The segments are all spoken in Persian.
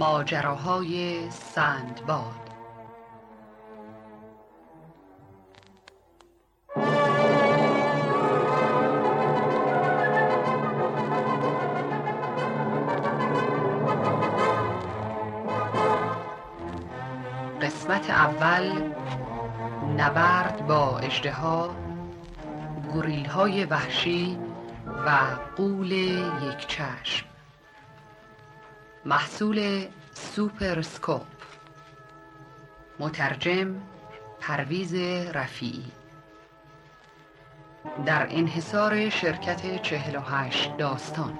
ماجراهای سندباد. قسمت اول، نبرد با اژدها، گوریل‌های وحشی و غول یک چشم. محصول سوپراسکوپ. مترجم پرویز رفیعی. در انحصار شرکت 48 داستان.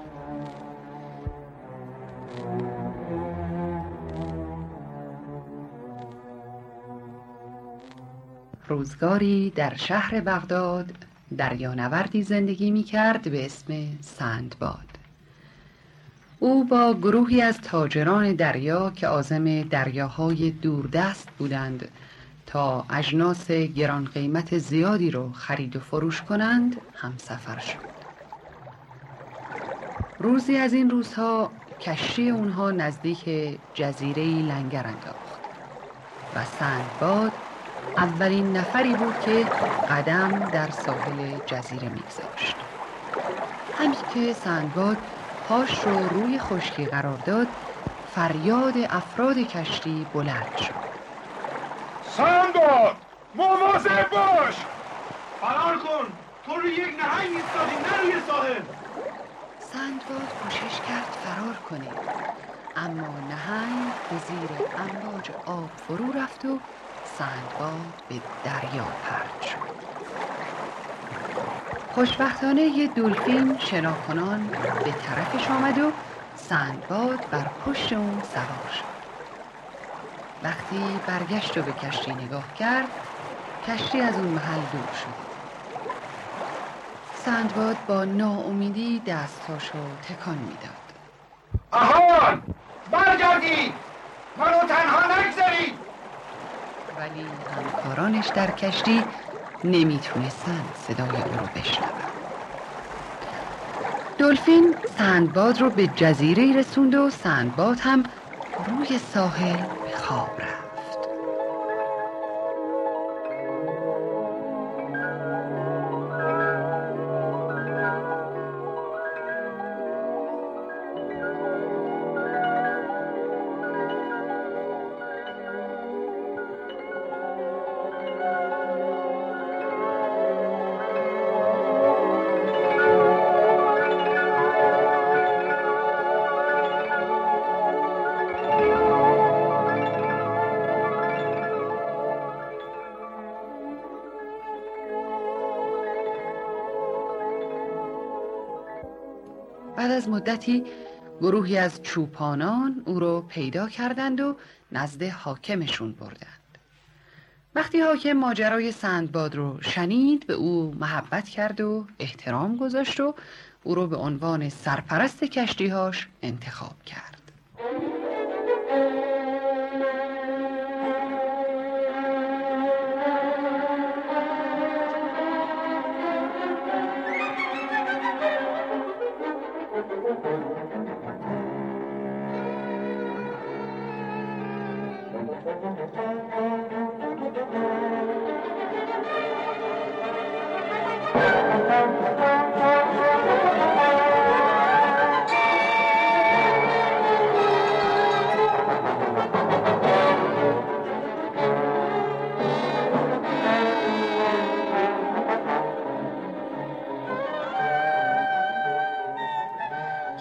روزگاری در شهر بغداد دریانوردی زندگی می کرد به اسم سندباد. او با گروهی از تاجران دریا که عازم دریاهای دوردست بودند تا اجناس گران قیمت زیادی را خرید و فروش کنند همسفر شد. روزی از این روزها کشتی اونها نزدیک جزیره‌ای لنگر انداخت و سندباد اولین نفری بود که قدم در ساحل جزیره میگذاشت. همین که سندباد پاش رو روی خشکی قرار داد، فریاد افراد کشتی بلند شد. سندباد، مواظب باش! فرار کن! تو روی یک نهنگ ایستادی، نه روی ساحل! سندباد کوشش کرد فرار کنه، اما نهنگ به زیر امواج آب فرو رفت و سندباد به دریا پرت شد. خوشبختانه یه دولفین شناکنان به طرفش آمد و سندباد بر پشت اون سوار شد. وقتی برگشت و به کشتی نگاه کرد، کشتی از اون محل دور شد. سندباد با ناامیدی دستاشو تکان میداد. آهان! برگردید! منو تنها نگذارید! ولی همکارانش در کشتی نمیتونستن صدای او رو بشنون. دلفین سندباد رو به جزیره رسوند و سندباد هم روی ساحل به خواب رفت. بعد از مدتی گروهی از چوپانان او رو پیدا کردند و نزد حاکمشون بردند. وقتی حاکم ماجرای سندباد رو شنید، به او محبت کرد و احترام گذاشت و او رو به عنوان سرپرست کشتی‌هاش انتخاب کرد.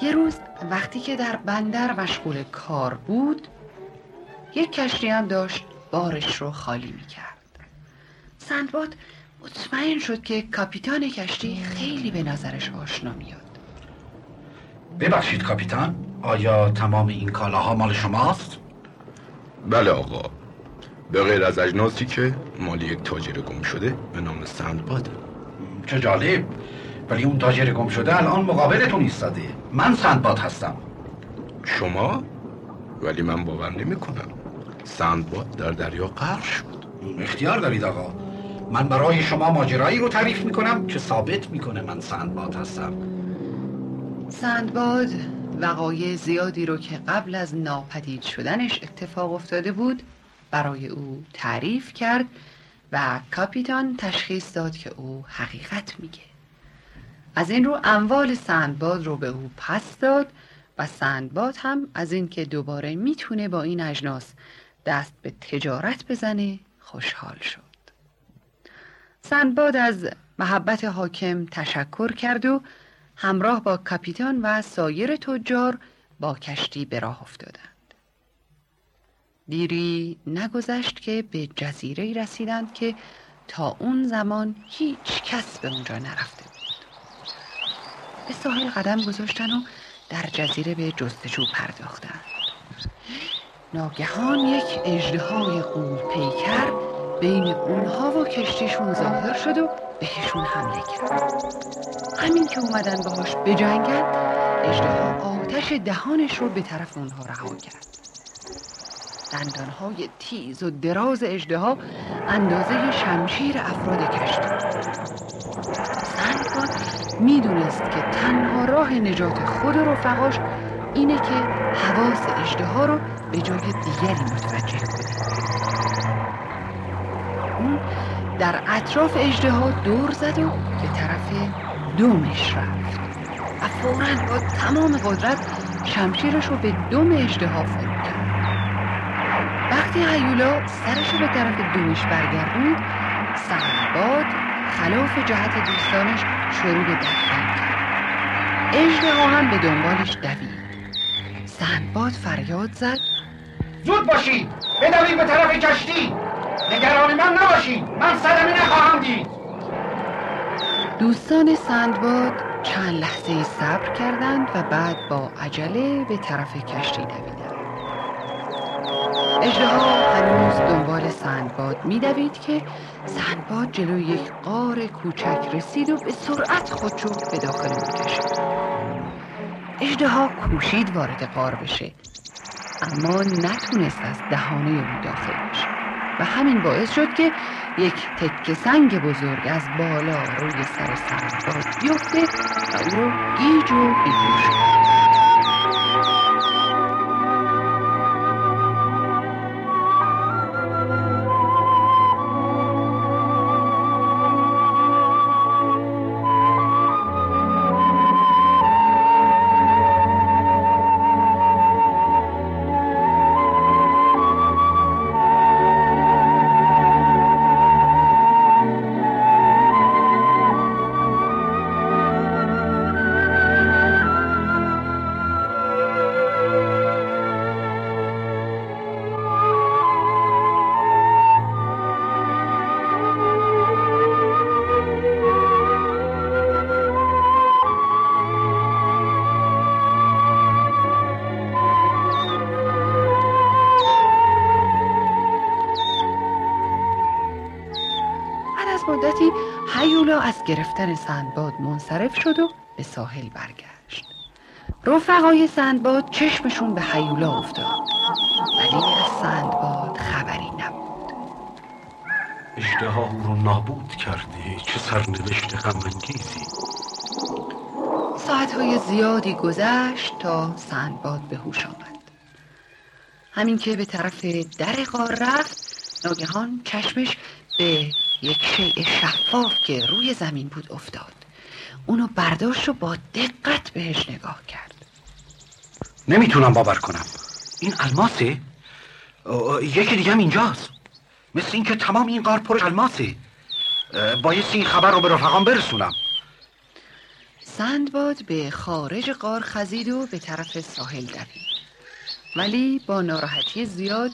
یه روز وقتی که در بندر مشغول کار بود، یک کشتی هم داشت بارش رو خالی میکرد. سندباد مطمئن شد که کاپیتان کشتی خیلی به نظرش آشنا میاد. ببخشید کاپیتان، آیا تمام این کالاها مال شماست؟ بله آقا، به غیر از اجناسی که مال یک تاجر گم شده به نام سندباد. چه جالب! ولی اون تاجر گم شده الان مقابلتون ایستاده. من سندباد هستم. شما؟ ولی من باور نمی کنم. سندباد در دریا غرق شد. اختیار دارید آقا. من برای شما ماجرایی رو تعریف می کنم که ثابت می کنه من سندباد هستم. سندباد وقایع زیادی رو که قبل از ناپدید شدنش اتفاق افتاده بود برای او تعریف کرد و کاپیتان تشخیص داد که او حقیقت میگه. از این رو اموال سندباد رو به او پس داد و سندباد هم از این که دوباره میتونه با این اجناس دست به تجارت بزنه خوشحال شد. سندباد از محبت حاکم تشکر کرد و همراه با کاپیتان و سایر تجار با کشتی به راه افتادند. دیری نگذشت که به جزیره‌ای رسیدند که تا اون زمان هیچ کس به اونجا نرفته بود. به ساحل قدم گذاشتن و در جزیره به جستجو پرداختند. ناگهان یک اژدهای غول پیکر بین اونها و کشتیشون ظاهر شد و بهشون حمله کرد. همین که اومدن باهاش بجنگن، اژدها آتش دهانش رو به طرف اونها رها کرد. دندانهای تیز و دراز اژدها اندازه شمشیر افراد کشتی. سندباد میدونست که تنها راه نجات خود و رفقاش اینه که حواس اژدها رو به جای دیگری متوجه کنه. در اطراف اژدها دور زد و به طرف دومش رفت و فوراً با تمام قدرت شمشیرش رو به دوم اژدها فرو کرد. وقتی هیولا سرش رو به طرف دومش برگردوند، سندباد خلاف جهت دوستانش شروع به دویدن کرد. اژدها هم به دنبالش دوید. سندباد فریاد زد: زود باشید، بدوید به طرف کشتی، نگران من نباشید، من صدمه نخواهم دید. دوستان سندباد چند لحظه صبر کردند و بعد با عجله به طرف کشتی دویدند. اژدها هنوز دنبال سندباد میدوید که سندباد جلوی یک غار کوچک رسید و به سرعت خودش رو به داخل اون کشید. اژدها کوشید وارد غار بشه اما نتونست از دهانه اون داخل بشه و همین باعث شد که یک تکه سنگ بزرگ از بالا روی سر سندباد بیفته و او رو گیج و بیهوش کرد. هیولا از گرفتن سندباد منصرف شد و به ساحل برگشت. رفقای سندباد چشمشون به هیولا افتاد ولی از سندباد خبری نبود. اژدها او رو نابود کرده، چه سرنوشت غم‌انگیزی. ساعتهای زیادی گذشت تا سندباد به هوش آمد. همین که به طرف در غار رفت، ناگهان چشمش به یک شیء شفاف که روی زمین بود افتاد. اونو برداشت و با دقت بهش نگاه کرد. نمیتونم باور کنم، این الماسه؟ یکی دیگه هم اینجاست. مثل این که تمام این غار پر الماسه. بایستی این خبر رو به رفقام برسونم. سندباد به خارج غار خزید و به طرف ساحل دوید، ولی با ناراحتی زیاد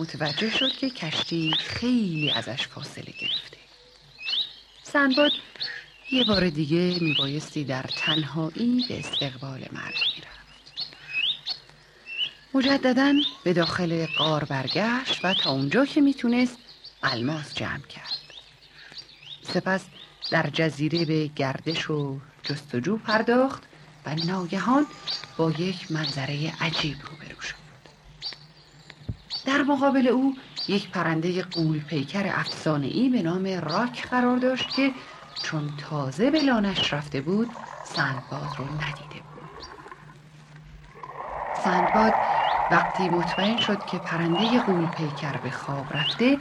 متوجه شد که کشتی خیلی ازش فاصله گرفته. سندباد یه بار دیگه میبایستی در تنهایی به استقبال مرگ میرفت. مجدداً به داخل غار برگشت و تا اونجا که میتونست الماس جمع کرد. سپس در جزیره به گردش و جستجو پرداخت و ناگهان با یک منظره عجیب روبرو شد. در مقابل او یک پرنده غول پیکر افسانه‌ای به نام راک قرار داشت که چون تازه به لانش رفته بود، سندباد رو ندیده بود. سندباد وقتی مطمئن شد که پرنده غول پیکر به خواب رفته،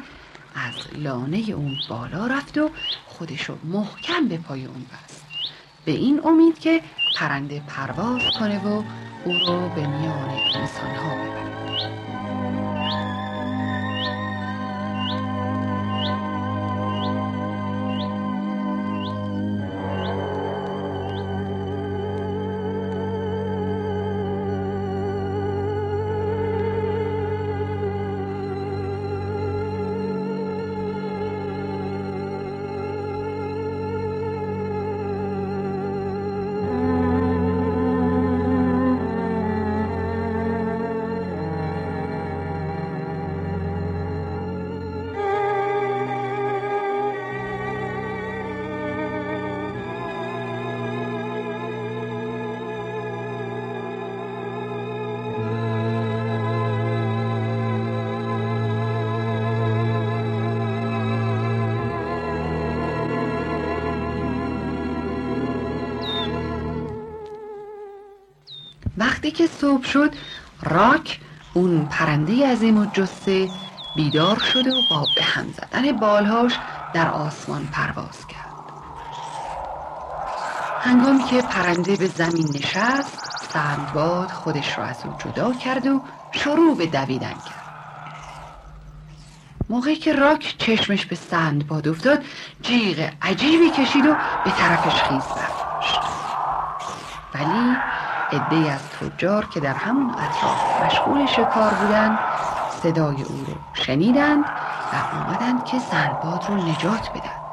از لانه اون بالا رفت و خودشو محکم به پای اون بست، به این امید که پرنده پرواز کنه و او رو به میان انسان‌ها ببره. وقتی که صبح شد، راک اون پرنده عظیم و جسه بیدار شد و با به هم زدن بالهاش در آسمان پرواز کرد. هنگامی که پرنده به زمین نشست، سندباد خودش را از او جدا کرد و شروع به دویدن کرد. موقعی که راک چشمش به سندباد افتاد، جیغ عجیبی کشید و به طرفش خیز برداشت. ولی عده‌ای از تجار که در همون اطراف مشغول شکار بودند صدای او رو شنیدند و آمدند که سندباد رو نجات بدند.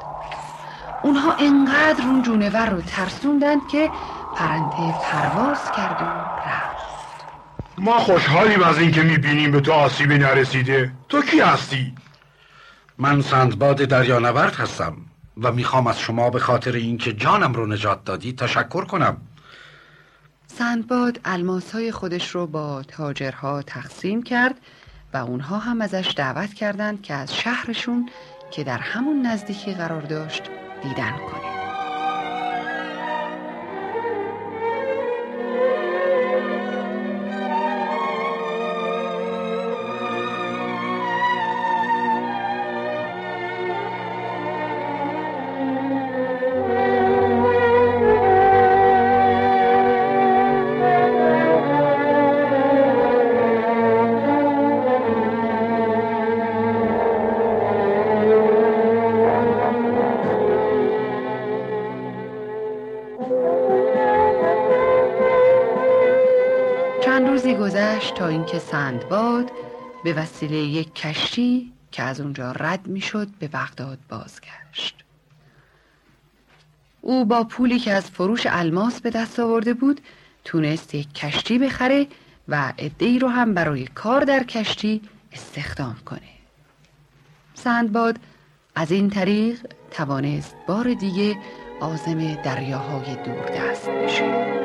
اونها انقدر اون جونور رو ترسوندند که پرنده پرواز کرد و رفت. ما خوشحالیم از این که میبینیم به تو آسیبی نرسیده. تو کی هستی؟ من سندباد دریانورد هستم و میخوام از شما به خاطر اینکه جانم رو نجات دادی تشکر کنم. سندباد الماس‌های خودش رو با تاجرها تقسیم کرد و اونها هم ازش دعوت کردند که از شهرشون که در همون نزدیکی قرار داشت دیدن کنه. گذشت تا اینکه سندباد به وسیله یک کشتی که از اونجا رد میشد به بغداد بازگشت. او با پولی که از فروش الماس به دست آورده بود تونست یک کشتی بخره و عده‌ای رو هم برای کار در کشتی استخدام کنه. سندباد از این طریق توانست بار دیگه عازم دریاهای دوردست بشه.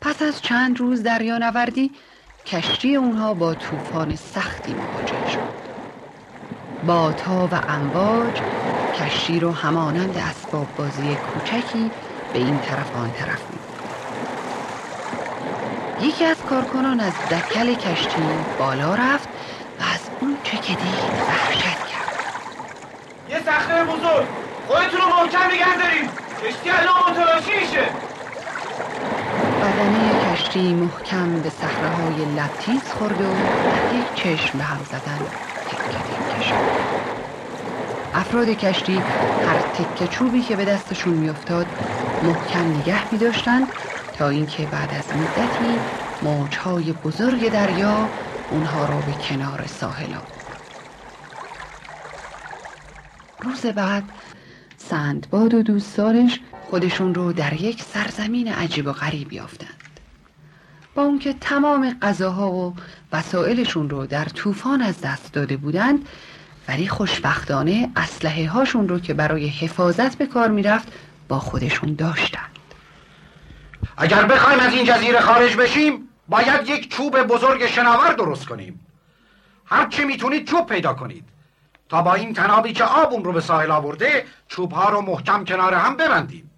پس از چند روز دریانوردی، کشتی اونها با طوفان سختی مواجه شد. بادها و امواج کشتی رو همانند اسباب بازی کوچکی به این طرف آن طرف می‌برد. یکی از کارکنان از دکل کشتی بالا رفت و از اون چه که دید وحشت کرد. یه صخره بزرگ، خودتون رو محکم نگه دارید، کشتی الان متلاشی میشه. بدنه کشتی محکم به صخره‌های لب‌تیز خورد و در یک چشم به هم زدن تکه تکه شد. افراد کشتی هر تکه چوبی که به دستشون می‌افتاد محکم نگه می‌داشتند تا اینکه بعد از مدتی موجهای بزرگ دریا اونها رو به کنار ساحل آورد. روز بعد سندباد و دوستانش خودشون رو در یک سرزمین عجیب و غریب یافتند. با اونکه تمام غذاها و وسایلشون رو در طوفان از دست داده بودند، ولی خوشبختانه اسلحه هاشون رو که برای حفاظت به کار میرفت با خودشون داشتند. اگر بخوایم از این جزیره خارج بشیم باید یک چوب بزرگ شناور درست کنیم. هر چی میتونید چوب پیدا کنید تا با این تنابی که آب اون رو به ساحل آورده چوب ها رو محکم کنار هم ببندیم.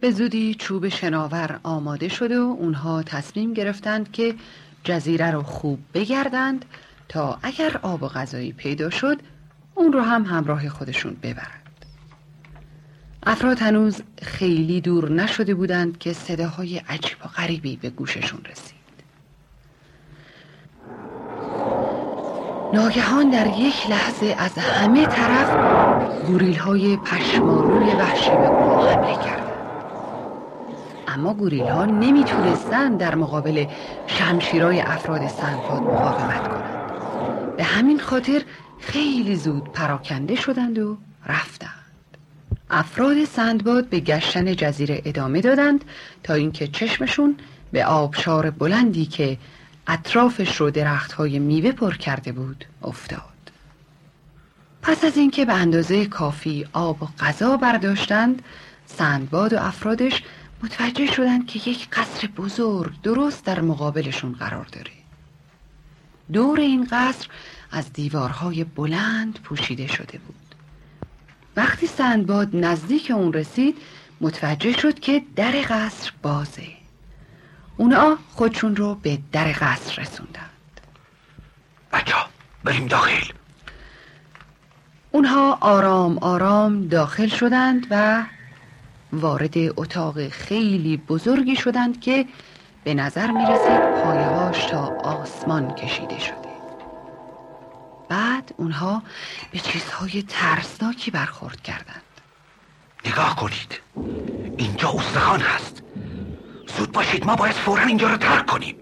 به زودی چوب شناور آماده شد و اونها تصمیم گرفتند که جزیره رو خوب بگردند تا اگر آب و غذایی پیدا شد اون رو هم همراه خودشون ببرند. افراد هنوز خیلی دور نشده بودند که صداهای عجیب و غریبی به گوششون رسید. ناگهان در یک لحظه از همه طرف گوریل‌های پشمالوی وحشی به اونها حمله کرد. اما گوریل ها نمی تونستن در مقابل شمشیرهای افراد سندباد مقاومت کنند. به همین خاطر خیلی زود پراکنده شدند و رفتند. افراد سندباد به گشتن جزیره ادامه دادند تا اینکه چشمشون به آبشار بلندی که اطرافش رو درختهای میوه پر کرده بود افتاد. پس از اینکه به اندازه کافی آب و غذا برداشتند، سندباد و افرادش متوجه شدند که یک قصر بزرگ درست در مقابلشون قرار داره. دور این قصر از دیوارهای بلند پوشیده شده بود. وقتی سندباد نزدیک اون رسید متوجه شد که در قصر بازه. اونا خودشون رو به در قصر رسوندند. بچه ها بریم داخل. اونها آرام آرام داخل شدند و وارد اتاق خیلی بزرگی شدند که به نظر می رسید پایهاش تا آسمان کشیده شده. بعد اونها به چیزهای ترسناکی برخورد کردند. نگاه کنید، اینجا استخوان هست. زود باشید، ما باید فوراً اینجا رو ترک کنیم.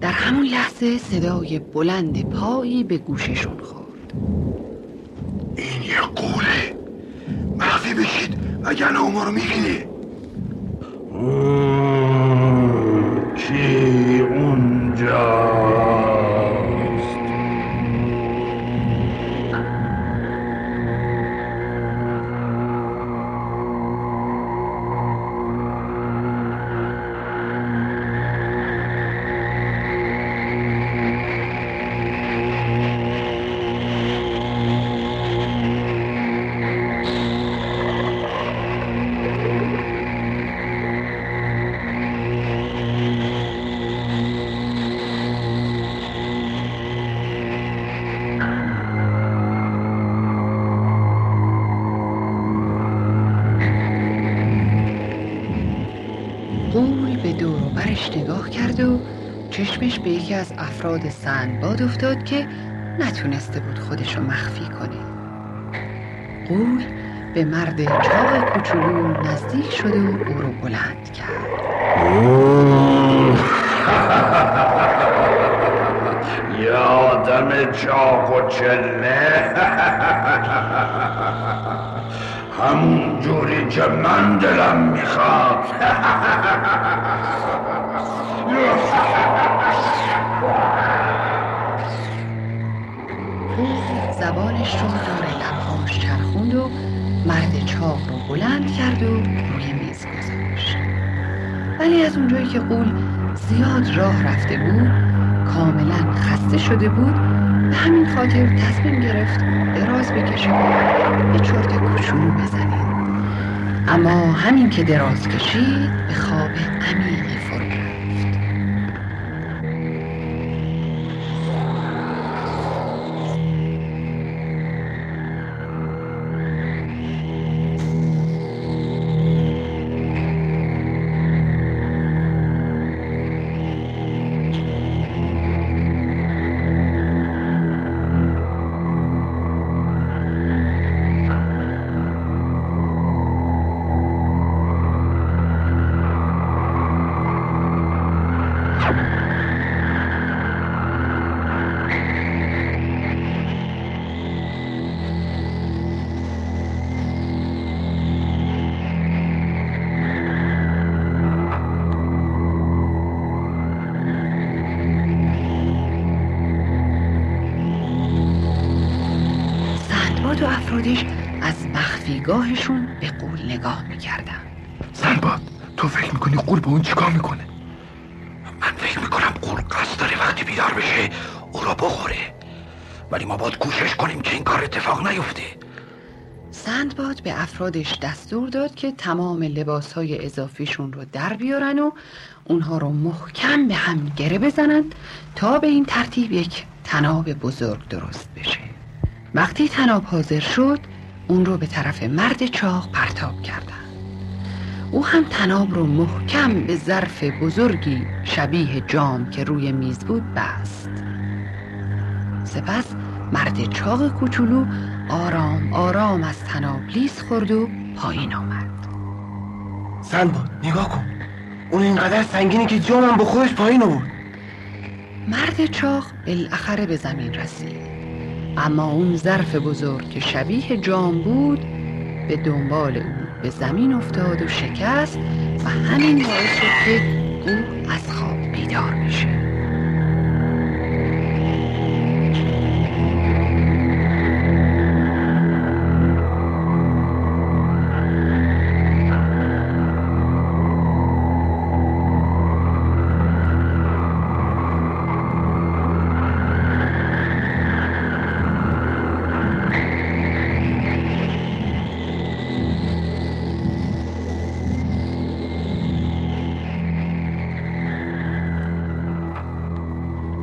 در همون لحظه صدای بلند پایی به گوششون خورد. این یه قوله، مخفی بشید اگر نه ما رو میگیره. کی اونجاست؟ نگاه کرد و چشمش به یکی از افراد سندباد افتاد که نتونسته بود خودشو مخفی کنه. قول به مرد چاق کوچولو نزدیک شد و او رو بلند کرد. یا آدم چاق و چله، همون جوری که من دلم میخواد. زبانش رو داره لبهاش چرخوند و مرد چاق رو بلند کرد و روی میز گذاشت. ولی از اونجایی که قول زیاد راه رفته بود کاملا خسته شده بود، به همین خاطر تصمیم گرفت دراز بکشه و به چرت کوچولو بزنه. اما همین که دراز کشید به خواب عمیقی فرو رفت. سندباد و افرودیش از مخفیگاهشون به غول نگاه میکردن. سندباد تو فکر میکنی غول با اون چیکار میکنه؟ من فکر میکنم غول قصد داره وقتی بیدار بشه او را بخوره، ولی ما باید کوشش کنیم که این کار اتفاق نیفته. سندباد به افرادش دستور داد که تمام لباسهای اضافیشون رو در بیارن و اونها رو محکم به هم گره بزنند تا به این ترتیب یک تناب بزرگ درست بشه. وقتی تناب حاضر شد اون رو به طرف مرد چاق پرتاب کردن. او هم تناب رو محکم به ظرف بزرگی شبیه جام که روی میز بود بست. سپس مرد چاق کوچولو آرام آرام از تناب لیس خورد و پایین آمد. سندباد نگاه کن، اون اینقدر سنگینی که جامم با خودش پایین آورد. مرد چاق بالاخره به زمین رسید، اما اون ظرف بزرگ که شبیه جام بود به دنبال اون به زمین افتاد و شکست و همین باعث شد که اون از خواب بیدار بشه.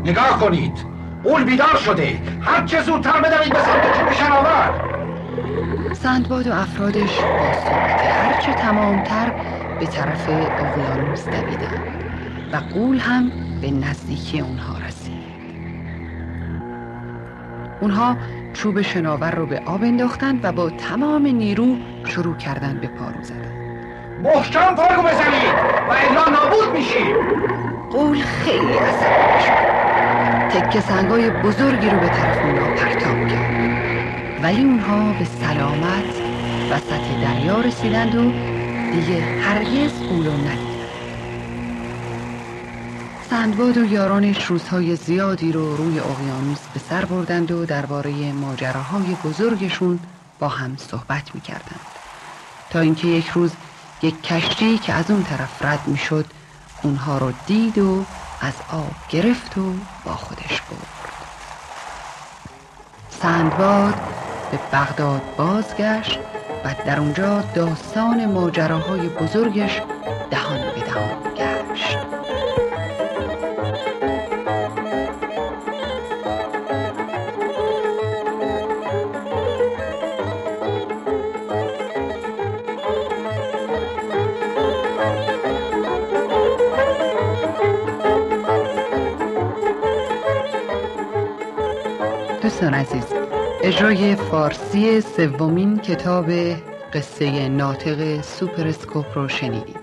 نگاه کنید، اول بیدار شده، هر چه زودتر بدوید به سمت چوب شناور. سندباد و افرادش با سرعت هر چه تمامتر به طرف اقیانوس دویدند و غول هم به نزدیکی اونها رسید. اونها چوب شناور رو به آب انداختند و با تمام نیرو شروع کردند به پارو زدن. محکم پارو بزنید و الا نابود میشید. غول خیلی عصبانی شد، تکه سنگای بزرگی رو به طرف اونا پرتاب کرد، ولی اونها به سلامت وسط دریا رسیدند و دیگه هرگز غول رو ندیدند. سندباد و یارانش روزهای زیادی رو روی اقیانوس به سر بردند و درباره ماجراهای بزرگشون با هم صحبت می‌کردند تا اینکه یک روز یک کشتی که از اون طرف رد می‌شد اونها رو دید و از آب گرفت و با خودش برد. سندباد به بغداد بازگشت و در اونجا داستان ماجراهای بزرگش دهان به دهان گشت. دوستان عزیز، اجرای فارسی سومین کتاب قصه ناطق سوپراسکوپ رو شنیدید.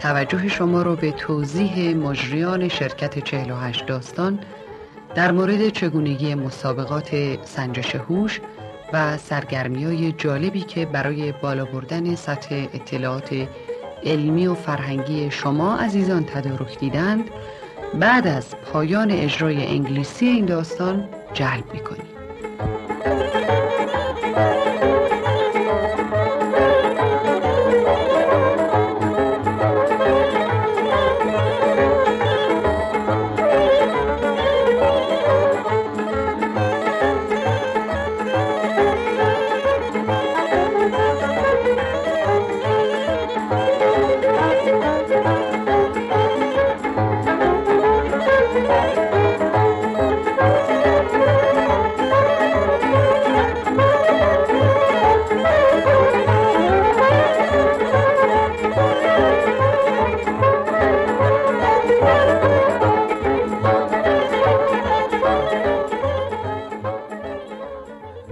توجه شما رو به توضیح مجریان شرکت 48 داستان در مورد چگونگی مسابقات سنجش هوش و سرگرمی‌های جالبی که برای بالا بردن سطح اطلاعات علمی و فرهنگی شما عزیزان تدارک دیدند بعد از پایان اجرای انگلیسی این داستان جلب می‌کنی.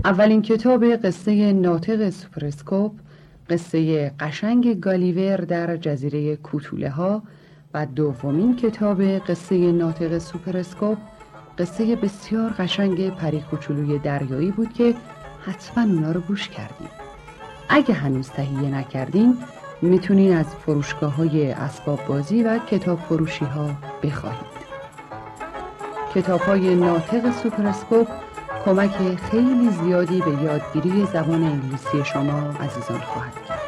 اولین کتاب قصه ناطق سوپراسکوپ، قصه قشنگ گالیور در جزیره کوتوله ها و دومین کتاب قصه ناطق سوپراسکوپ، قصه بسیار قشنگ پری کوچولوی دریایی بود که حتما اونا رو گوش کردین. اگه هنوز تهیه نکردین میتونین از فروشگاه‌های اسباب بازی و کتاب فروشی ها بخواهید. کتاب‌های ناطق سوپراسکوپ کمک خیلی زیادی به یادگیری زبان انگلیسی شما عزیزان خواهد کرد.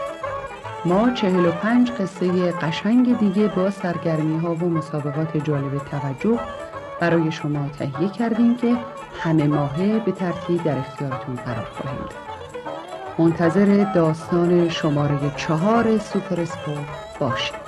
ما 45 قصه قشنگ دیگه با سرگرمی‌ها و مسابقات جالب توجه برای شما تهیه کردیم که همه ماهه به ترتیب در اختیارتون قرار خواهیم داد. منتظر داستان شماره 4 سوپراسکوپ باشید.